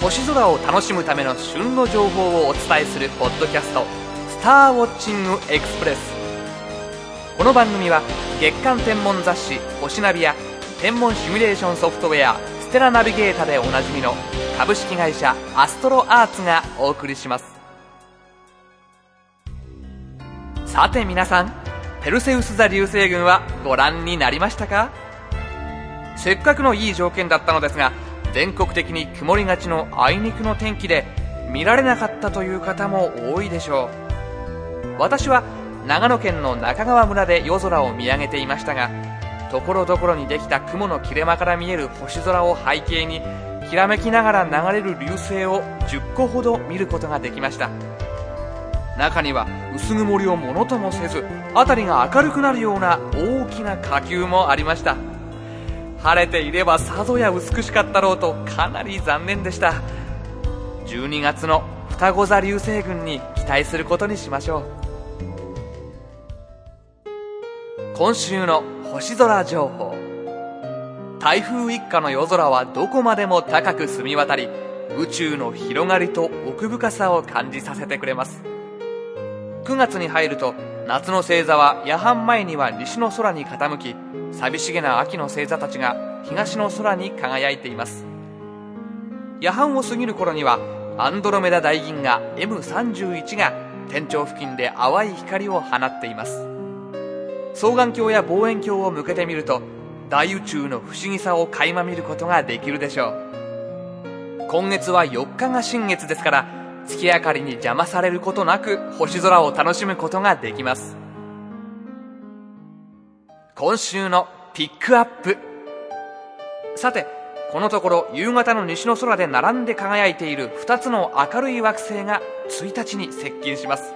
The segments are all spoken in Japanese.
星空を楽しむための旬の情報をお伝えするポッドキャスト、スターウォッチングエクスプレス。この番組は月間天文雑誌星ナビや天文シミュレーションソフトウェアステラナビゲータでおなじみの株式会社アストロアーツがお送りします。さて皆さん、ペルセウス座流星群はご覧になりましたか？せっかくのいい条件だったのですが、全国的に曇りがちのあいにくの天気で見られなかったという方も多いでしょう。私は長野県の中川村で夜空を見上げていましたが、ところどころにできた雲の切れ間から見える星空を背景に、きらめきながら流れる流星を10個ほど見ることができました。中には薄曇りをものともせず、辺りが明るくなるような大きな火球もありました。晴れていればさぞや美しかったろうと、かなり残念でした。12月の双子座流星群に期待することにしましょう。今週の星空情報。台風一過の夜空はどこまでも高く澄み渡り、宇宙の広がりと奥深さを感じさせてくれます。9月に入ると夏の星座は夜半前には西の空に傾き、寂しげな秋の星座たちが東の空に輝いています。夜半を過ぎる頃にはアンドロメダ大銀河 M31 が天頂付近で淡い光を放っています。双眼鏡や望遠鏡を向けてみると、大宇宙の不思議さを垣間見ることができるでしょう。今月は4日が新月ですから、月明かりに邪魔されることなく星空を楽しむことができます。今週のピックアップ。さて、このところ夕方の西の空で並んで輝いている2つの明るい惑星が1日に接近します。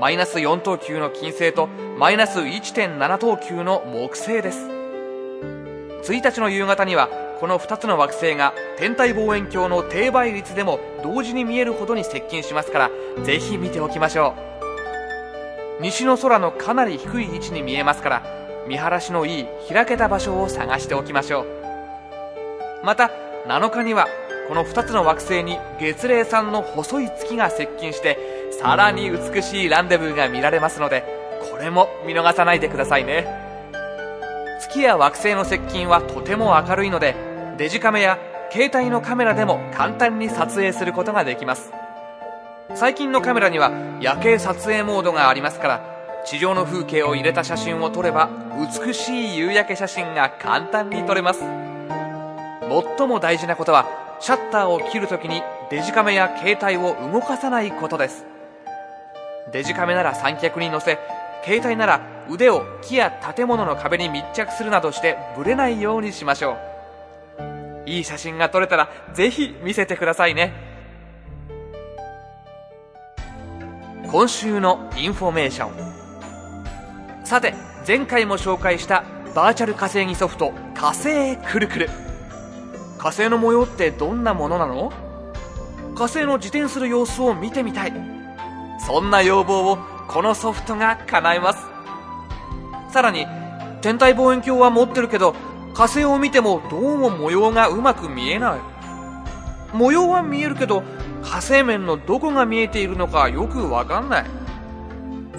-4等級の金星と-1.7 等級の木星です。1日の夕方にはこの2つの惑星が天体望遠鏡の低倍率でも同時に見えるほどに接近しますから、ぜひ見ておきましょう。西の空のかなり低い位置に見えますから、見晴らしのいい開けた場所を探しておきましょう。また7日にはこの2つの惑星に月齢さんの細い月が接近して、さらに美しいランデブーが見られますので、これも見逃さないでくださいね。月や惑星の接近はとても明るいので、デジカメや携帯のカメラでも簡単に撮影することができます。最近のカメラには夜景撮影モードがありますから、地上の風景を入れた写真を撮れば美しい夕焼け写真が簡単に撮れます。最も大事なことはシャッターを切るときにデジカメや携帯を動かさないことです。デジカメなら三脚に乗せ、携帯なら腕を木や建物の壁に密着するなどしてブレないようにしましょう。いい写真が撮れたらぜひ見せてくださいね。今週のインフォメーション。さて、前回も紹介したバーチャル火星儀ソフト、火星くるくる。火星の模様ってどんなものなの？火星の自転する様子を見てみたい。そんな要望をこのソフトが叶えます。さらに、天体望遠鏡は持ってるけど火星を見てもどうも模様がうまく見えない。模様は見えるけど火星面のどこが見えているのかよくわかんない。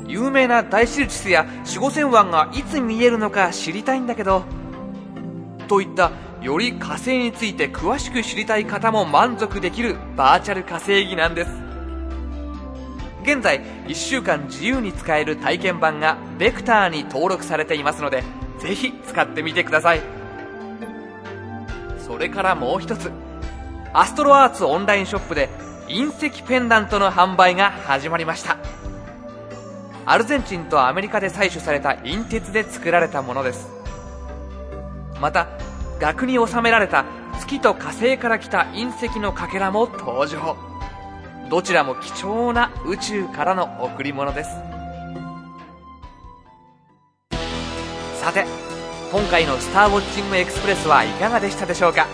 有名な大シルチスや四千湾がいつ見えるのか知りたいんだけど、といったより火星について詳しく知りたい方も満足できるバーチャル火星儀なんです。現在1週間自由に使える体験版がベクターに登録されていますので、ぜひ使ってみてください。それからもう一つ、アストロアーツオンラインショップで隕石ペンダントの販売が始まりました。アルゼンチンとアメリカで採取された隕鉄で作られたものです。また額に収められた月と火星から来た隕石のかけらも登場。どちらも貴重な宇宙からの贈り物です。さて、今回のスターウォッチングエクスプレスはいかがでしたでしょうか。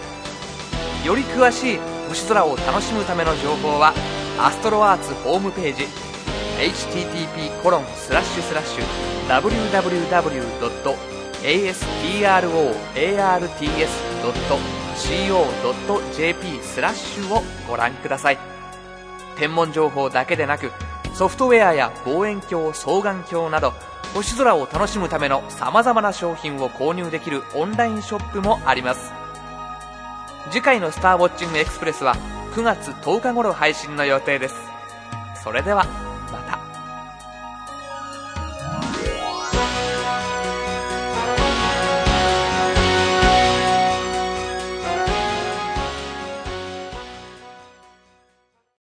より詳しい星空を楽しむための情報はアストロアーツホームページ http://www.astroarts.com co.jp/をご覧ください。天文情報だけでなく、ソフトウェアや望遠鏡、双眼鏡など星空を楽しむための様々な商品を購入できるオンラインショップもあります。次回のスターウォッチングエクスプレスは9月10日頃配信の予定です。それでは。